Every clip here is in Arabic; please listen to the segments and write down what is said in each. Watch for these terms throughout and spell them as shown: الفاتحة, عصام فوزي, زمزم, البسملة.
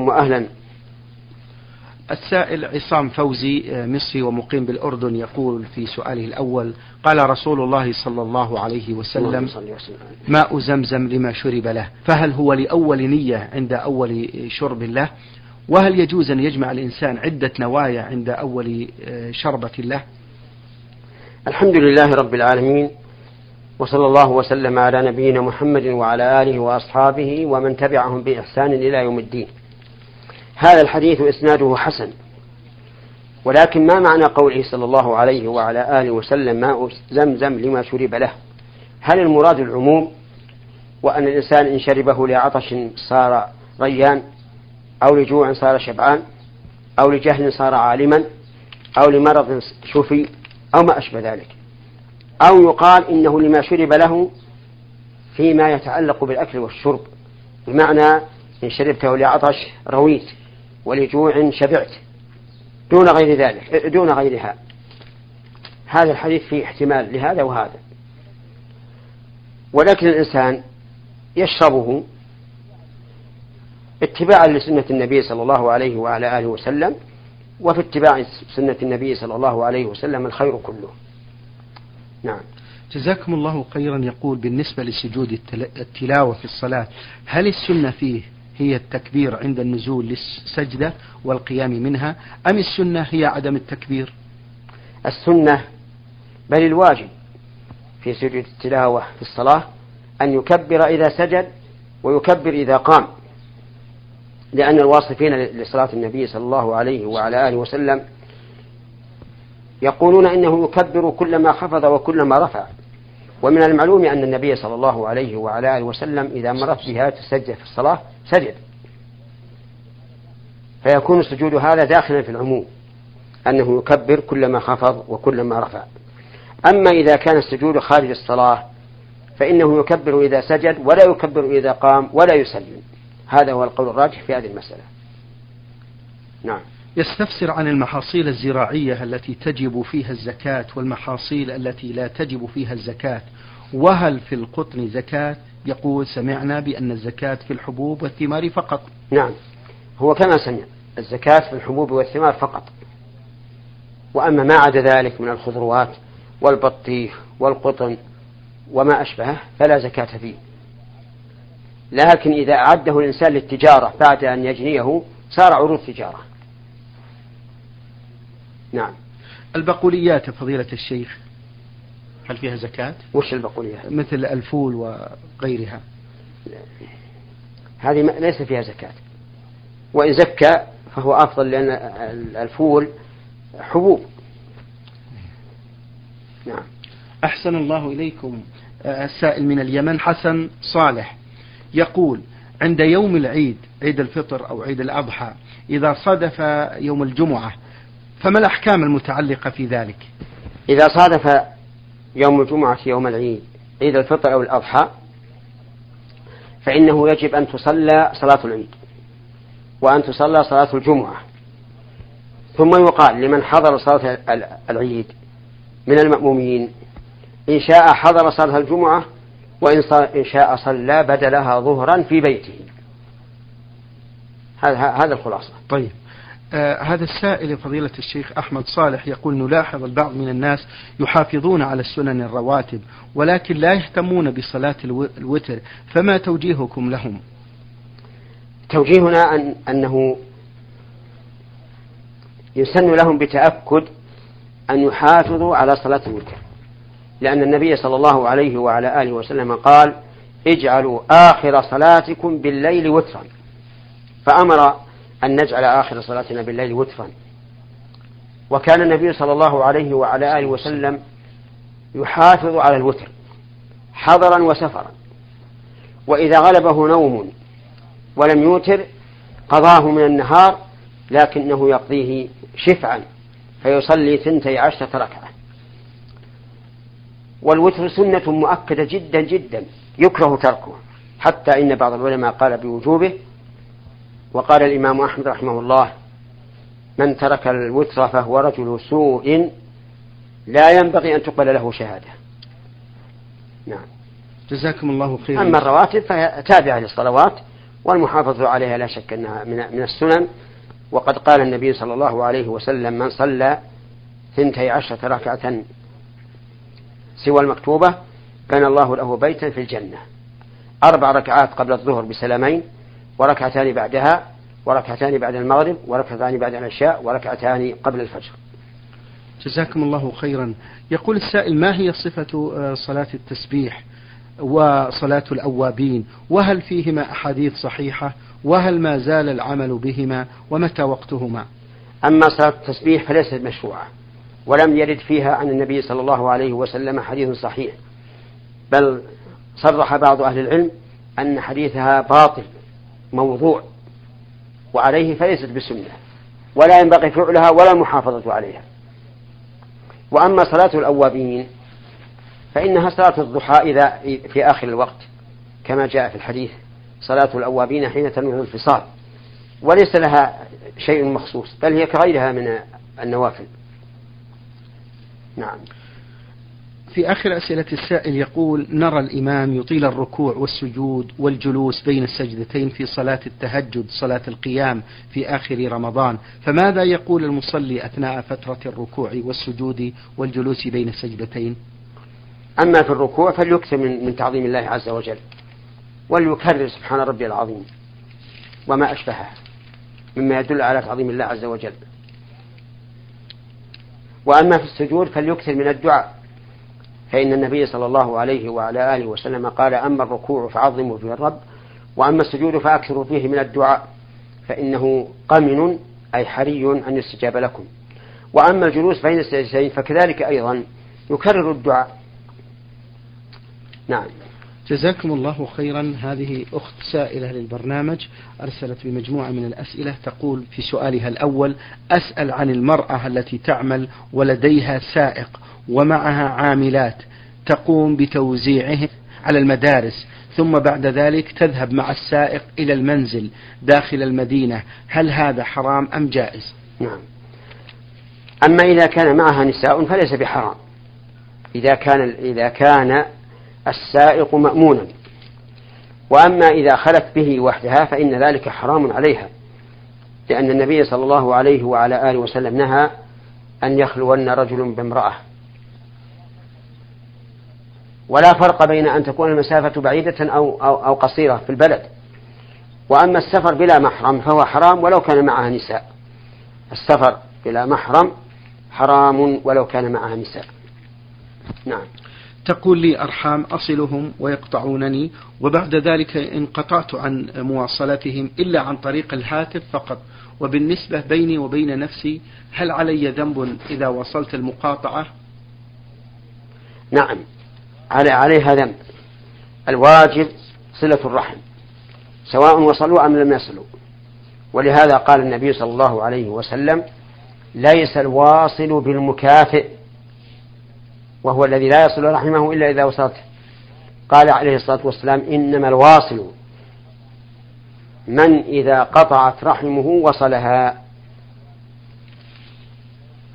وأهلا. السائل عصام فوزي مصري ومقيم بالأردن يقول في سؤاله الأول: قال رسول الله صلى الله عليه وسلم: ماء زمزم لما شرب له، فهل هو لأول نية عند أول شرب له؟ وهل يجوز أن يجمع الإنسان عدة نوايا عند أول شربة له؟ الحمد لله رب العالمين، وصلى الله وسلم على نبينا محمد وعلى آله وأصحابه ومن تبعهم بإحسان إلى يوم الدين. هذا الحديث إسناده حسن، ولكن ما معنى قوله صلى الله عليه وعلى آله وسلم: ماء زمزم لما شرب له؟ هل المراد العموم، وأن الإنسان إن شربه لعطش صار ريان، أو لجوع صار شبعان، أو لجهل صار عالما، أو لمرض شفي، أو ما أشبه ذلك، أو يقال إنه لما شرب له فيما يتعلق بالأكل والشرب، بمعنى إن شربته لعطش رويت، ولجوع شبعت، دون غير ذلك، دون غيرها. هذا الحديث فيه احتمال لهذا وهذا، ولكن الإنسان يشربه اتباعا لسنة النبي صلى الله عليه وعلى آله وسلم، وفي اتباع سنة النبي صلى الله عليه وسلم الخير كله. نعم. جزاكم الله خيرا. يقول: بالنسبة لسجود التلاوة في الصلاة، هل السنة فيه هي التكبير عند النزول للسجدة والقيام منها، أم السنة هي عدم التكبير؟ السنة بل الواجب في سجود التلاوة في الصلاة أن يكبر إذا سجد ويكبر إذا قام، لأن الواصفين لصلاة النبي صلى الله عليه وعلى آله وسلم يقولون إنه يكبر كلما خفض وكلما رفع. ومن المعلوم أن النبي صلى الله عليه وعلى آله وسلم إذا مرت بها تسجد في الصلاة سجد، فيكون السجود هذا داخلا في العموم، أنه يكبر كلما خفض وكلما رفع. أما إذا كان السجود خارج الصلاة فإنه يكبر إذا سجد ولا يكبر إذا قام ولا يسلم. هذا هو القول الراجح في هذه المسألة. نعم. يستفسر عن المحاصيل الزراعية التي تجب فيها الزكاة والمحاصيل التي لا تجب فيها الزكاة، وهل في القطن زكاة؟ يقول: سمعنا بأن الزكاة في الحبوب والثمار فقط. نعم، هو كما سمع، الزكاة في الحبوب والثمار فقط، وأما ما عدا ذلك من الخضروات والبطيخ والقطن وما أشبهه فلا زكاة فيه. لكن إذا أعده الإنسان للتجارة بعد أن يجنيه صار عروض تجارة. نعم. البقوليات فضيلة الشيخ هل فيها زكاة؟ وش البقوليات؟ مثل الفول وغيرها. هذه ليس فيها زكاة، وإن زكى فهو أفضل، لأن الفول حبوب. نعم. أحسن الله إليكم. السائل من اليمن حسن صالح يقول: عند يوم العيد، عيد الفطر أو عيد الأضحى، إذا صادف يوم الجمعة فما الأحكام المتعلقة في ذلك؟ إذا صادف يوم الجمعة يوم العيد، عيد الفطر أو الأضحى، فإنه يجب أن تصلى صلاة العيد وأن تصلى صلاة الجمعة، ثم يقال لمن حضر صلاة العيد من المأمومين: إن شاء حضر صلاة الجمعة، وإن شاء صلى بدلها ظهرا في بيته. هذا الخلاصة. طيب. هذا السائل فضيلة الشيخ أحمد صالح يقول: نلاحظ البعض من الناس يحافظون على السنن الرواتب، ولكن لا يهتمون بصلاة الوتر، فما توجيهكم لهم؟ توجيهنا أنه يسن لهم بتأكد أن يحافظوا على صلاة الوتر، لأن النبي صلى الله عليه وعلى آله وسلم قال: اجعلوا آخر صلاتكم بالليل وترا، فأمر أن نجعل آخر صلاتنا بالليل وترا. وكان النبي صلى الله عليه وعلى آله وسلم يحافظ على الوتر حضرا وسفرا، وإذا غلبه نوم ولم يوتر قضاه من النهار، لكنه يقضيه شفعا، فيصلي 12 ركعة. والوتر سنة مؤكدة جدا جدا يكره تركه، حتى إن بعض العلماء قال بوجوبه، وقال الإمام أحمد رحمه الله: من ترك الوتر فهو رجل سوء لا ينبغي أن تقبل له شهادة. نعم. جزاكم الله خيرا. أما الرواتب فهي تابعة للصلوات، والمحافظة عليها لا شك أنها من السنن. وقد قال النبي صلى الله عليه وسلم: من صلى 12 ركعة سوى المكتوبة بنى الله له بيتا في الجنة. 4 ركعات قبل الظهر بسلامين، وركعتان بعدها، وركعتان بعد المغرب، وركعتان بعد العشاء، وركعتان قبل الفجر. جزاكم الله خيرا. يقول السائل: ما هي صفة صلاة التسبيح وصلاة الأوابين، وهل فيهما أحاديث صحيحة، وهل ما زال العمل بهما، ومتى وقتهما؟ أما صلاة التسبيح فليست مشروعة، ولم يرد فيها عن النبي صلى الله عليه وسلم حديث صحيح، بل صرح بعض أهل العلم أن حديثها باطل موضوع، وعليه فليست بسنة ولا ينبغي فعلها ولا محافظة عليها. وأما صلاة الأوابين فإنها صلاة الضحى إذا في آخر الوقت، كما جاء في الحديث: صلاة الأوابين حين تنوه الفصال، وليس لها شيء مخصوص، بل هي كغيرها من النوافل. نعم. في آخر أسئلة السائل يقول: نرى الإمام يطيل الركوع والسجود والجلوس بين السجدتين في صلاة التهجد، صلاة القيام في آخر رمضان، فماذا يقول المصلي أثناء فترة الركوع والسجود والجلوس بين السجدتين؟ أما في الركوع فليكثر من تعظيم الله عز وجل، وليكرر سبحان ربي العظيم وما أشبهه مما يدل على تعظيم الله عز وجل. وأما في السجود فليكثر من الدعاء، فإن النبي صلى الله عليه وعلى آله وسلم قال: أما الركوع فعظموا فيه الرب، وأما السجود فأكثروا فيه من الدعاء، فإنه قمن أي حري أن يستجاب لكم. وأما الجلوس بين السجدتين فكذلك أيضا يكرر الدعاء. نعم. جزاكم الله خيرا. هذه أخت سائلة للبرنامج أرسلت بمجموعة من الأسئلة، تقول في سؤالها الأول: أسأل عن المرأة التي تعمل ولديها سائق ومعها عاملات تقوم بتوزيعه على المدارس، ثم بعد ذلك تذهب مع السائق إلى المنزل داخل المدينة، هل هذا حرام أم جائز؟ نعم. أما إذا كان معها نساء فليس بحرام، إذا كان السائق مأمونا. وأما إذا خلت به وحدها فإن ذلك حرام عليها، لأن النبي صلى الله عليه وعلى آله وسلم نهى أن يخلون رجل بامرأة، ولا فرق بين أن تكون المسافة بعيدة أو قصيرة في البلد. وأما السفر بلا محرم فهو حرام ولو كان معها نساء، السفر بلا محرم حرام ولو كان معها نساء. نعم. تقول لي أرحام: أصلهم ويقطعونني، وبعد ذلك انقطعت عن مواصلتهم إلا عن طريق الهاتف فقط، وبالنسبة بيني وبين نفسي هل علي ذنب إذا وصلت المقاطعة؟ نعم، عليها ذنب. الواجب صلة الرحم سواء وصلوا أم لم يصلوا، ولهذا قال النبي صلى الله عليه وسلم: ليس الواصل بالمكافئ، وهو الذي لا يصل رحمه إلا إذا وصلته. قال عليه الصلاة والسلام: إنما الواصل من إذا قطعت رحمه وصلها.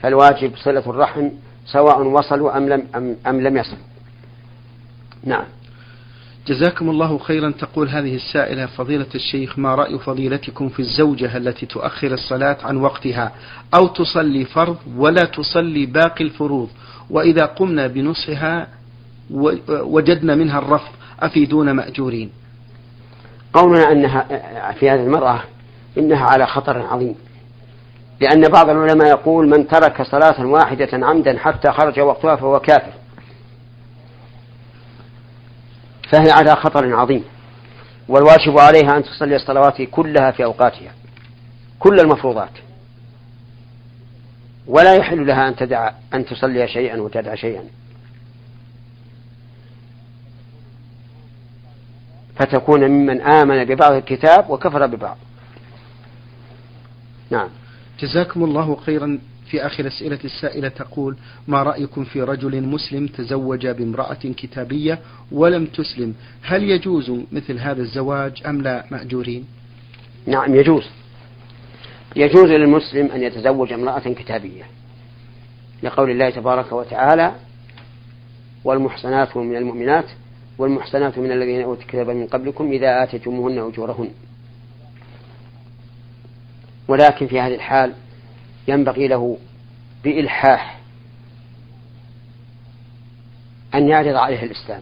فالواجب صلة الرحم سواء وصلوا أم لم يصلوا. نعم. جزاكم الله خيرا. تقول هذه السائلة: فضيلة الشيخ، ما رأي فضيلتكم في الزوجة التي تؤخر الصلاة عن وقتها، أو تصلي فرض ولا تصلي باقي الفروض، وإذا قمنا بنصحها وجدنا منها الرفض، أفيدون مأجورين؟ قولنا أنها في هذه المرأة إنها على خطر عظيم، لأن بعض العلماء يقول: من ترك صلاة واحدة عمدا حتى خرج وقتها فهو كافر، فهي على خطر عظيم. والواجب عليها أن تصلي الصلوات كلها في أوقاتها، كل المفروضات، ولا يحل لها أن تصلي شيئا وتدع شيئا، فتكون ممن آمن ببعض الكتاب وكفر ببعض. نعم. جزاكم الله خيرا. في آخر أسئلة السائلة تقول: ما رأيكم في رجل مسلم تزوج بامرأة كتابية ولم تسلم، هل يجوز مثل هذا الزواج أم لا مأجورين؟ نعم، يجوز للمسلم أن يتزوج امرأة كتابية، لقول الله تبارك وتعالى: والمحصنات من المؤمنات والمحصنات من الذين أوتوا الكتاب من قبلكم إذا آتيتموهن أجورهن. ولكن في هذه الحال ينبغي له بإلحاح أن يعرض عليه الإسلام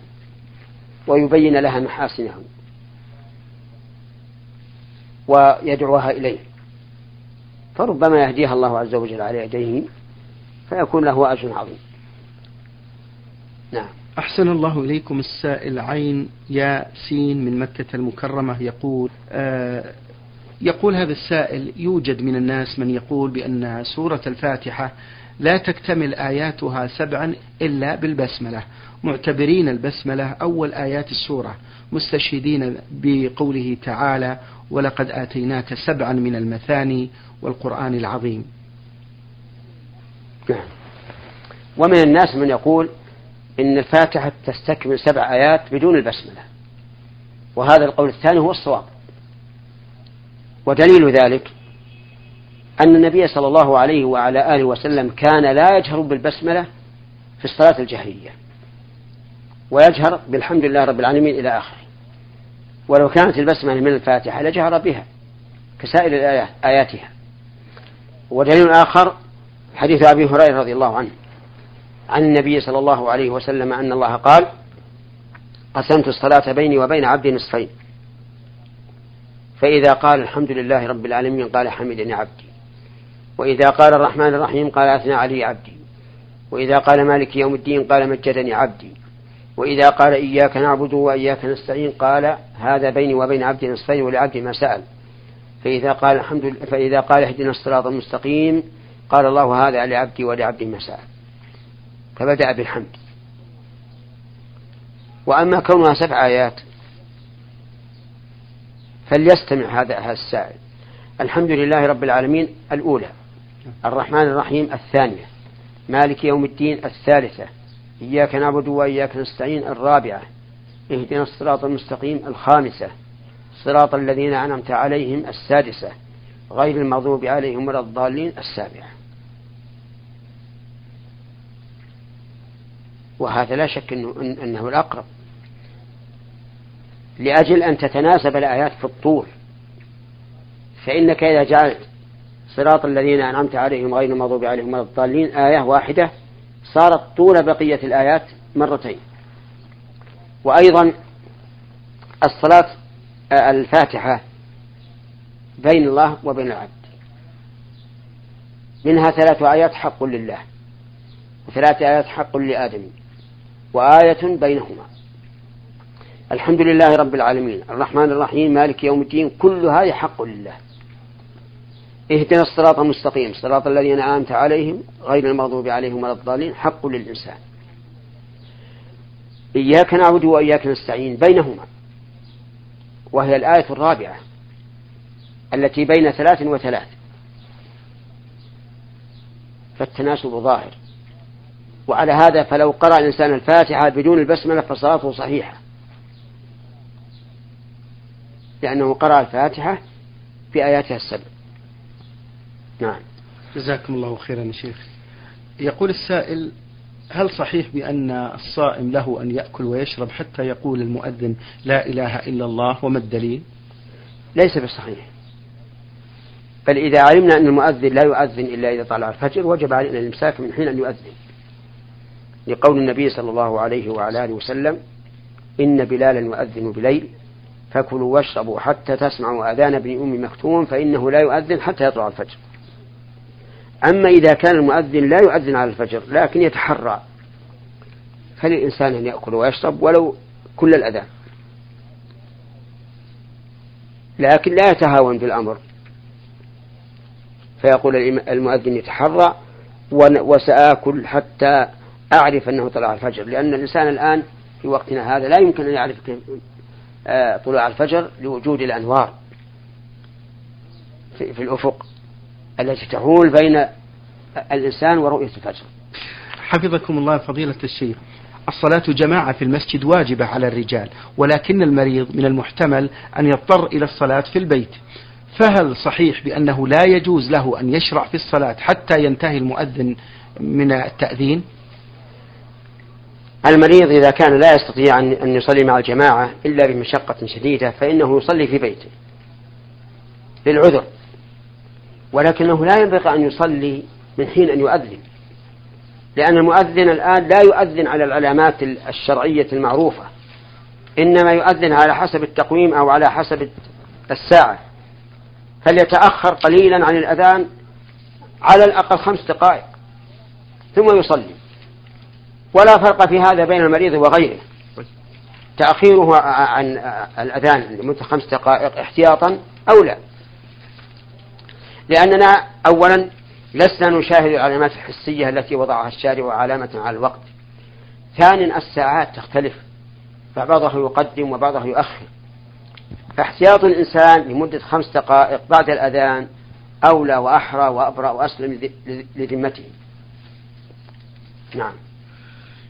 ويبين لها محاسنه ويدعوها إليه، فربما يهديها الله عز وجل على يديه فيكون له أجر عظيم. نعم. أحسن الله إليكم. السائل عين يا سين من مكة المكرمة يقول يقول هذا السائل: يوجد من الناس من يقول بأن سورة الفاتحة لا تكتمل آياتها 7 إلا بالبسملة، معتبرين البسملة أول آيات السورة، مستشهدين بقوله تعالى: ولقد آتيناك 7 من المثاني والقرآن العظيم. ومن الناس من يقول إن الفاتحة تستكمل 7 آيات بدون البسملة، وهذا القول الثاني هو الصواب، ودليل ذلك أن النبي صلى الله عليه وعلى آله وسلم كان لا يجهر بالبسملة في الصلاة الجهرية، ويجهر بالحمد لله رب العالمين إلى آخره، ولو كانت البسملة من الفاتحة لجهر بها كسائر آياتها. ودليل آخر حديث أبي هريرة رضي الله عنه عن النبي صلى الله عليه وسلم أن الله قال: قسمت الصلاة بيني وبين عبدي نصفين، فإذا قال الحمد لله رب العالمين قال حمدني عبدي، وإذا قال الرحمن الرحيم قال أثنى علي عبدي، وإذا قال مالك يوم الدين قال مجدني عبدي، وإذا قال إياك نعبد وإياك نستعين قال هذا بيني وبين عبدي نصفين ولعبدي ما سأل، فإذا قال اهدنا الصراط المستقيم قال الله هذا لعبدي ولعبدي ما سأل، فبدأ بالحمد. وأما كونها 7 آيات فليستمع هذا السائل: الحمد لله رب العالمين الأولى، الرحمن الرحيم الثانية، مالك يوم الدين الثالثة، إياك نعبد وإياك نستعين الرابعة، اهدنا الصراط المستقيم الخامسة، صراط الذين أنعمت عليهم السادسة، غير المغضوب عليهم ولا الضالين السابعة. وهذا لا شك أنه الأقرب، لأجل أن تتناسب الآيات في الطول، فإنك إذا جعلت صراط الذين أنعمت عليهم غير المغضوب عليهم ولا الضالين آية واحدة صارت طول بقية الآيات مرتين. وأيضا الصلاة الفاتحة بين الله وبين العبد، منها 3 آيات حق لله، و3 آيات حق لآدم، وآية بينهما. الحمد لله رب العالمين، الرحمن الرحيم، مالك يوم الدين، كل هذا حق لله. اهدنا الصراط المستقيم، صراط الذين أنعمت عليهم غير المغضوب عليهم ولا الضالين، حق للإنسان. إياك نعبد وإياك نستعين بينهما، وهي الآية الرابعة التي بين 3 و3، فالتناسب ظاهر. وعلى هذا فلو قرأ الإنسان الفاتحة بدون البسملة فصلاته صحيحة، لأنه قرأ الفاتحة بآياتها 7. نعم. جزاكم الله خيرا يا شيخ. يقول السائل: هل صحيح بأن الصائم له أن يأكل ويشرب حتى يقول المؤذن لا إله إلا الله، وما الدليل؟ ليس بصحيح، بل إذا علمنا أن المؤذن لا يؤذن إلا إذا طلع الفجر وجب علينا الإمساك من حين أن يؤذن، لقول النبي صلى الله عليه وعلى آله وسلم: إن بلالا يؤذن بليل فكلوا واشربوا حتى تسمعوا آذان ابن أم مكتوم فإنه لا يؤذن حتى يطلع الفجر. أما إذا كان المؤذن لا يؤذن على الفجر لكن يتحرى، فللإنسان أن يأكل ويشرب ولو كل الأذان، لكن لا يتهاون بالأمر، فيقول المؤذن يتحرى وسآكل حتى أعرف أنه طلع الفجر، لأن الإنسان الآن في وقتنا هذا لا يمكن أن يعرف طلوع الفجر لوجود الأنوار في الأفق التي تحول بين الإنسان ورؤية الفجر. حفظكم الله فضيلة الشيخ، الصلاة جماعة في المسجد واجبة على الرجال، ولكن المريض من المحتمل أن يضطر إلى الصلاة في البيت، فهل صحيح بأنه لا يجوز له أن يشرع في الصلاة حتى ينتهي المؤذن من التأذين؟ المريض إذا كان لا يستطيع أن يصلي مع الجماعة إلا بمشقة شديدة فإنه يصلي في بيته للعذر، ولكنه لا ينبغي أن يصلي من حين أن يؤذن، لأن المؤذن الآن لا يؤذن على العلامات الشرعية المعروفة، إنما يؤذن على حسب التقويم أو على حسب الساعة، فليتأخر قليلا عن الأذان على الأقل 5 دقائق ثم يصلي، ولا فرق في هذا بين المريض وغيره. تأخيره عن الأذان لمدة 5 دقائق احتياطا أو لا، لأننا أولا لسنا نشاهد العلامات الحسية التي وضعها الشارع علامة على الوقت. ثانيا الساعات تختلف، فبعضها يقدم وبعضها يؤخر، فاحتياط الإنسان لمدة 5 دقائق بعد الأذان أولى وأحرى وأبرأ وأسلم لذمته. نعم.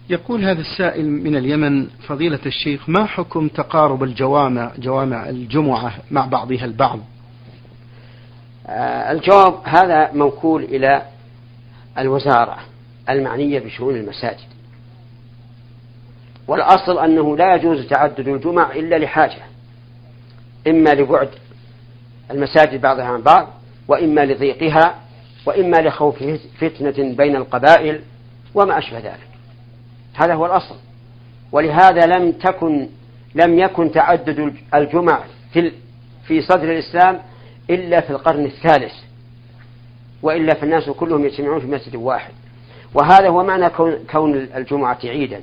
يقول هذا السائل من اليمن: فضيلة الشيخ، ما حكم تقارب جوامع الجمعة مع بعضها البعض؟ الجواب هذا موكول إلى الوزارة المعنية بشؤون المساجد، والأصل أنه لا يجوز تعدد الجمع إلا لحاجة، إما لبعد المساجد بعضها عن بعض، وإما لضيقها، وإما لخوف فتنة بين القبائل وما أشبه ذلك. هذا هو الأصل، ولهذا لم يكن تعدد الجمع في صدر الإسلام إلا في القرن الثالث، وإلا فالناس كلهم يجتمعون في مسجد واحد. وهذا هو معنى كون الجمعة عيدا،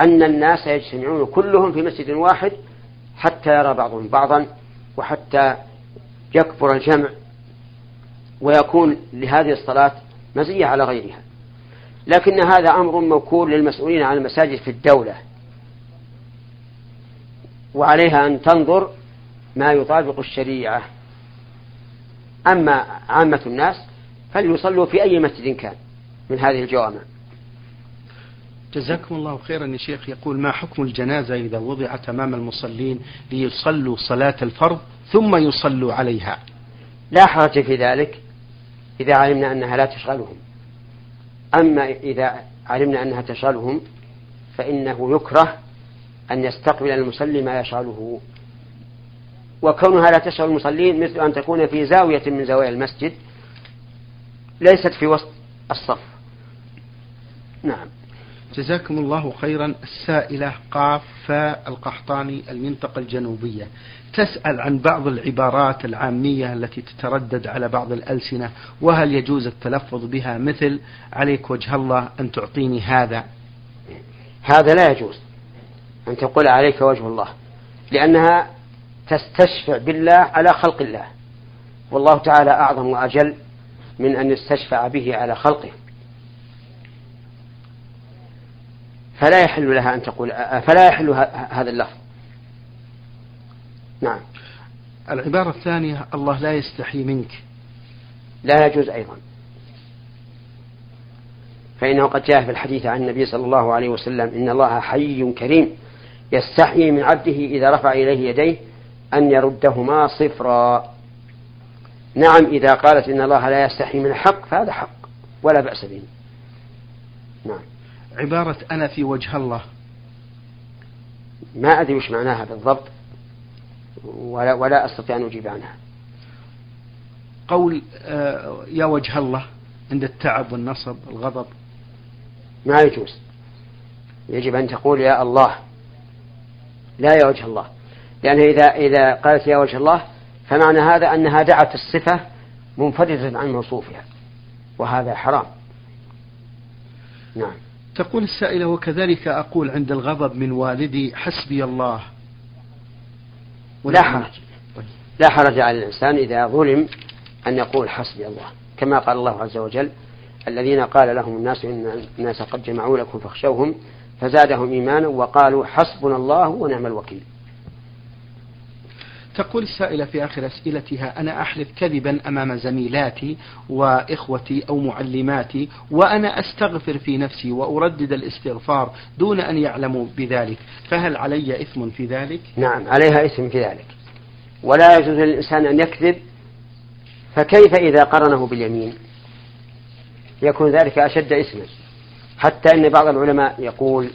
أن الناس يجتمعون كلهم في مسجد واحد حتى يرى بعضهم بعضا، وحتى يكبر الجمع ويكون لهذه الصلاة مزية على غيرها. لكن هذا أمر موكول للمسؤولين عن المساجد في الدولة، وعليها أن تنظر ما يطابق الشريعة. أما عامة الناس فليصلوا في أي مسجد كان من هذه الجوامع. جزاكم الله خيرا يا شيخ. يقول: ما حكم الجنازة إذا وضعت أمام المصلين ليصلوا صلاة الفرض ثم يصلوا عليها؟ لا حرج في ذلك إذا علمنا أنها لا تشغلهم، أما إذا علمنا أنها تشغلهم فإنه يكره أن يستقبل المصلي ما يشغله، وكونها لا تشغل المصلين مثل أن تكون في زاوية من زوايا المسجد ليست في وسط الصف. نعم. جزاكم الله خيرا. السائلة قاف فاء القحطاني، المنطقة الجنوبية، تسأل عن بعض العبارات العامية التي تتردد على بعض الألسنة، وهل يجوز التلفظ بها، مثل عليك وجه الله أن تعطيني هذا؟ هذا لا يجوز أن تقول عليك وجه الله، لأنها تستشفع بالله على خلق الله، والله تعالى أعظم وأجل من أن يستشفع به على خلقه، فلا يحل لها أن تقول، فلا يحل هذا اللفظ. نعم. العبارة الثانية: الله لا يستحي منك، لا يجوز أيضا، فإنه قد جاء في الحديث عن النبي صلى الله عليه وسلم: إن الله حي كريم يستحي من عبده إذا رفع إليه يديه أن يردهما صفرا. نعم، إذا قالت إن الله لا يستحي من حق فهذا حق ولا بأس به. نعم. عبارة أنا في وجه الله، ما أدري وش معناها بالضبط، ولا أستطيع أن أجيب عنها. قول يا وجه الله عند التعب والنصب والغضب ما يجوز، يجب أن تقول يا الله لا يا وجه الله، لأن إذا قالت يا وجه الله فمعنى هذا أنها دعت الصفة منفردة عن موصوفها، وهذا حرام. نعم. تقول السائلة: وكذلك أقول عند الغضب من والدي حسبي الله. لا حرج على الإنسان إذا ظلم أن يقول حسبي الله، كما قال الله عز وجل: الذين قال لهم الناس إن الناس قد جمعوا لكم فاخشوهم فزادهم إيمانا وقالوا حسبنا الله ونعم الوكيل. تقول السائلة في آخر أسئلتها: أنا أحلف كذبا أمام زميلاتي وإخوتي أو معلماتي، وأنا أستغفر في نفسي وأردد الاستغفار دون أن يعلموا بذلك، فهل علي إثم في ذلك؟ نعم، عليها إثم في ذلك، ولا يجوز للإنسان أن يكذب، فكيف إذا قرنه باليمين؟ يكون ذلك أشد إثما، حتى أن بعض العلماء يقول: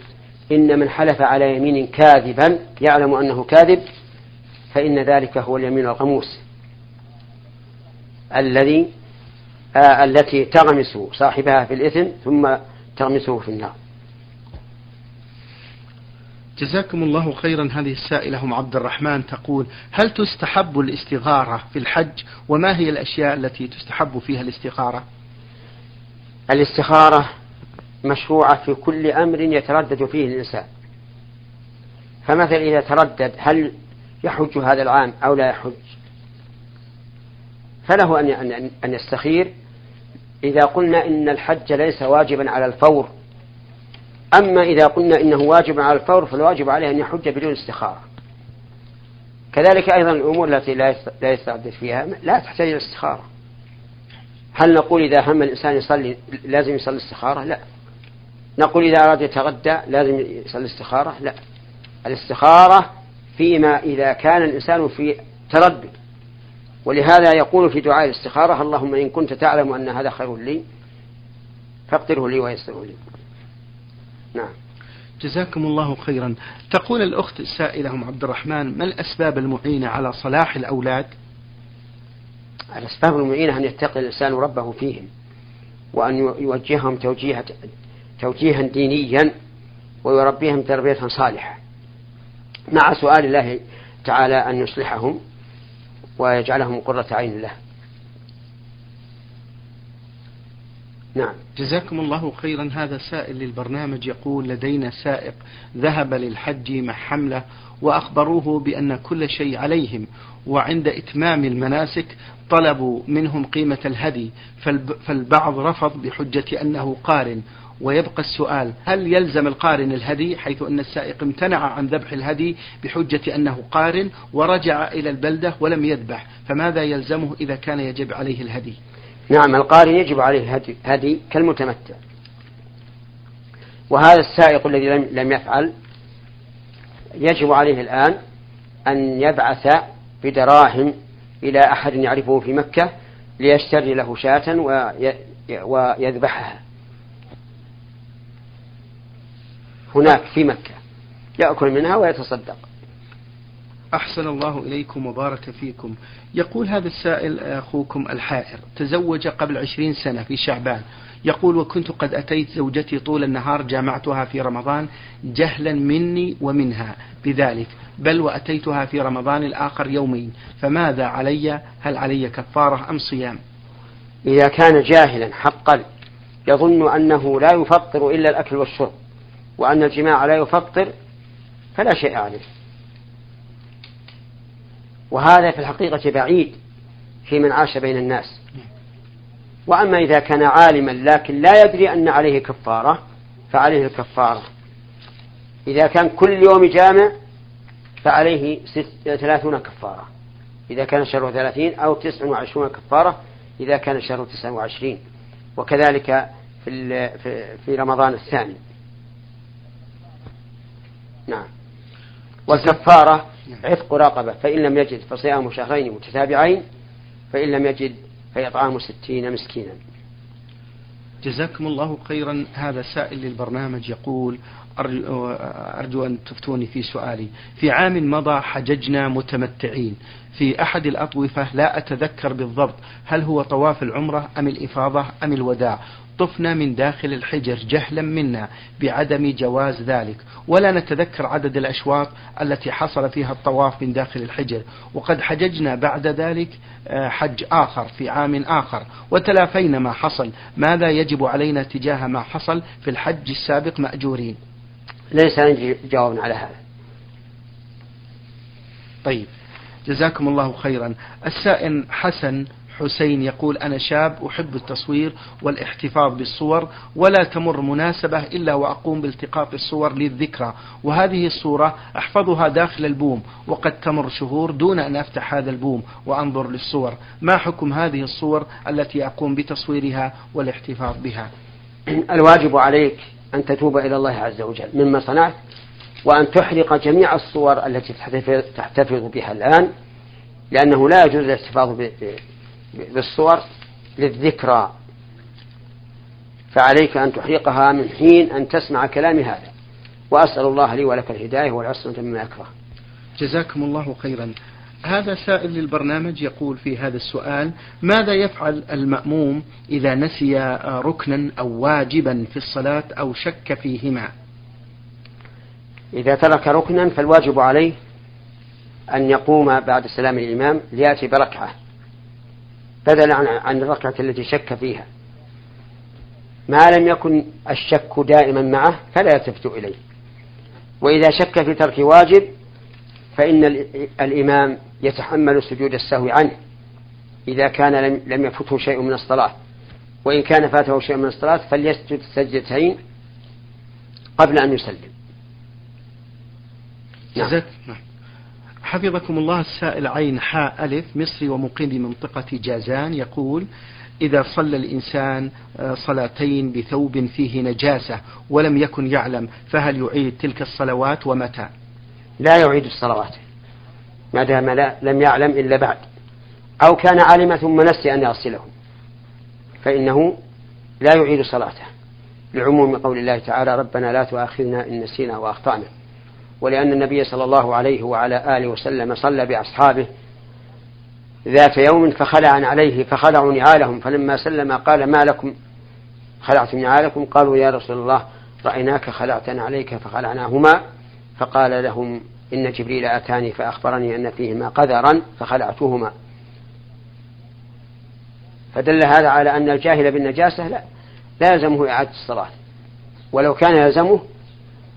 إن من حلف على يمين كاذبا يعلم أنه كاذب فإن ذلك هو اليمين الغموس. التي تغمس صاحبها في الإثم ثم تغمسه في النار. جزاكم الله خيرا. هذه السائلة أم عبد الرحمن تقول: هل تستحب الاستغارة في الحج؟ وما هي الأشياء التي تستحب فيها الاستغارة؟ الاستخارة مشروعة في كل أمر يتردد فيه الإنسان. فمثلا إذا تردد هل يحج هذا العام أو لا يحج، فله أن يستخير. إذا قلنا إن الحج ليس واجبا على الفور، أما إذا قلنا إنه واجب على الفور فالواجب عليه أن يحج بدون استخارة. كذلك أيضا الأمور التي لا يستعد فيها لا تحتاج إلى استخارة. هل نقول إذا هم الإنسان يصلي لازم يصلي استخارة؟ لا. نقول إذا أراد يتغدى لازم يصلي استخارة؟ لا. الاستخارة فيما إذا كان الإنسان في تردد، ولهذا يقول في دعاء الاستخارة: اللهم إن كنت تعلم أن هذا خير لي فاقدره لي ويسره لي. نعم. جزاكم الله خيرا. تقول الأخت السائلة أم عبد الرحمن: ما الأسباب المعينة على صلاح الأولاد؟ الأسباب المعينة أن يتقي الإنسان ربه فيهم، وأن يوجههم توجيها دينيا، ويربيهم تربية صالحة، مع سؤال الله تعالى أن يصلحهم ويجعلهم قرة عين له. نعم. جزاكم الله خيرا. هذا سائل للبرنامج يقول: لدينا سائق ذهب للحج مع حملة وأخبروه بأن كل شيء عليهم، وعند إتمام المناسك طلبوا منهم قيمة الهدي، فالبعض رفض بحجة أنه قارن. ويبقى السؤال: هل يلزم القارن الهدي، حيث أن السائق امتنع عن ذبح الهدي بحجة أنه قارن ورجع إلى البلدة ولم يذبح، فماذا يلزمه إذا كان يجب عليه الهدي؟ نعم، القارن يجب عليه هدي كالمتمتع. وهذا السائق الذي لم يفعل يجب عليه الآن أن يبعث بدراهم إلى أحد يعرفه في مكة ليشتري له شاة ويذبحها هناك في مكة، يأكل منها ويتصدق. أحسن الله إليكم وبارك فيكم. يقول هذا السائل: أخوكم الحائر تزوج قبل 20 سنة في شعبان، يقول: وكنت قد أتيت زوجتي طول النهار، جامعتها في رمضان جهلا مني ومنها بذلك، بل وأتيتها في رمضان الآخر يومين، فماذا علي؟ هل علي كفارة أم صيام؟ إذا كان جاهلا حقا يظن أنه لا يفطر إلا الأكل والشرب، وأن الجماع لا يفطر، فلا شيء عليه. وهذا في الحقيقة بعيد في من عاش بين الناس. وأما إذا كان عالما لكن لا يدري أن عليه كفارة فعليه الكفارة. إذا كان كل يوم جامع فعليه 30 كفارة إذا كان شهر 30، أو 29 كفارة إذا كان شهر 29، وكذلك في رمضان الثاني. نعم. والكفارة عتق رقبة، فإن لم يجد فصيام 2 شهرين متتابعين، فإن لم يجد فإطعام 60 مسكينا. جزاكم الله خيرا. هذا سائل للبرنامج يقول: أرجو أن تفتوني في سؤالي. في عام مضى حججنا متمتعين في أحد الأطوفة لا أتذكر بالضبط هل هو طواف العمرة أم الإفاضة أم الوداع، طفنا من داخل الحجر جهلا منا بعدم جواز ذلك، ولا نتذكر عدد الأشواط التي حصل فيها الطواف من داخل الحجر، وقد حججنا بعد ذلك حج آخر في عام آخر وتلافينا ما حصل، ماذا يجب علينا تجاه ما حصل في الحج السابق مأجورين؟ ليس عندي جواب على هذا. طيب، جزاكم الله خيرا. السائل حسن حسين يقول: أنا شاب أحب التصوير والاحتفاظ بالصور، ولا تمر مناسبة إلا وأقوم بالتقاط الصور للذكرى، وهذه الصورة أحفظها داخل البوم، وقد تمر شهور دون أن أفتح هذا البوم وأنظر للصور، ما حكم هذه الصور التي أقوم بتصويرها والاحتفاظ بها؟ الواجب عليك أن تتوب إلى الله عز وجل مما صنعت، وأن تحرق جميع الصور التي تحتفظ بها الآن، لأنه لا يجوز الاحتفاظ بالصور للذكرى، فعليك أن تحرقها من حين أن تسمع كلام هذا. وأسأل الله لي ولك الهداية والعصمة مما أكره. جزاكم الله خيرا. هذا سائل للبرنامج يقول في هذا السؤال: ماذا يفعل المأموم إذا نسي ركنا أو واجبا في الصلاة أو شك فيهما؟ إذا ترك ركنا فالواجب عليه أن يقوم بعد سلام الإمام ليأتي بركعة بدلا عن الركعة التي شك فيها، ما لم يكن الشك دائما معه فلا يلتفت إليه. وإذا شك في ترك واجب فإن الإمام يتحمل سجود السهو عنه إذا كان لم يفته شيء من الصلاة، وإن كان فاته شيء من الصلاة فليسجد سجدتين قبل أن يسلم. جزاك نعم. حفظكم الله. السائل عين حاء ألف مصري ومقيم بمنطقة جازان يقول: إذا صلى الإنسان صلاتين بثوب فيه نجاسة ولم يكن يعلم فهل يعيد تلك الصلوات ومتى؟ لا يعيد الصلوات ما دام لم يعلم إلا بعد، أو كان عالما ثم نسي أن يصله، فإنه لا يعيد صلاته لعموم قول الله تعالى: ربنا لا تؤاخذنا إن نسينا وأخطأنا. ولأن النبي صلى الله عليه وعلى آله وسلم صلى بأصحابه ذات يوم فخلع عليه فخلعوا نعالهم، فلما سلم قال: ما لكم خلعتم نعالكم؟ قالوا: يا رسول الله رأيناك خلعتنا عليك فخلعناهما. فقال لهم: إن جبريل أتاني فأخبرني أن فيهما قذرا فخلعتهما. فدل هذا على أن الجاهل بالنجاسة لا يلزمه إعادة الصلاة، ولو كان يلزمه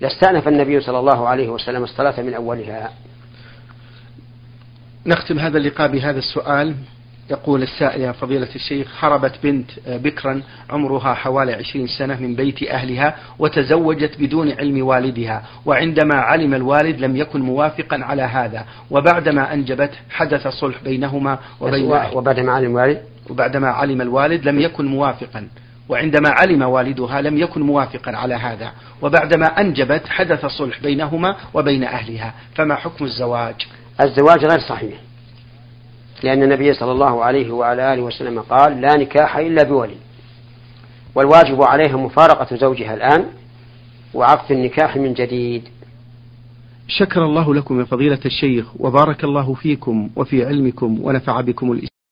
لاستأنف النبي صلى الله عليه وسلم الصلاة من أولها. نختم هذا اللقاء بهذا السؤال. يقول السائل: يا فضيلة الشيخ، هربت بنت بكرا عمرها حوالي 20 سنة من بيت أهلها وتزوجت بدون علم والدها، وعندما علم الوالد لم يكن موافقا على هذا، وبعدما أنجبته حدث صلح بينهما وبين أهلها. وبعدما علم الوالد لم يكن موافقا، وعندما علم والدها لم يكن موافقا على هذا، وبعدما أنجبت حدث صلح بينهما وبين أهلها، فما حكم الزواج؟ الزواج غير صحيح، لأن النبي صلى الله عليه وعلى آله وسلم قال: لا نكاح إلا بولي. والواجب عليها مفارقة زوجها الآن وعقد النكاح من جديد. شكر الله لكم يا فضيلة الشيخ، وبارك الله فيكم وفي علمكم، ونفع بكم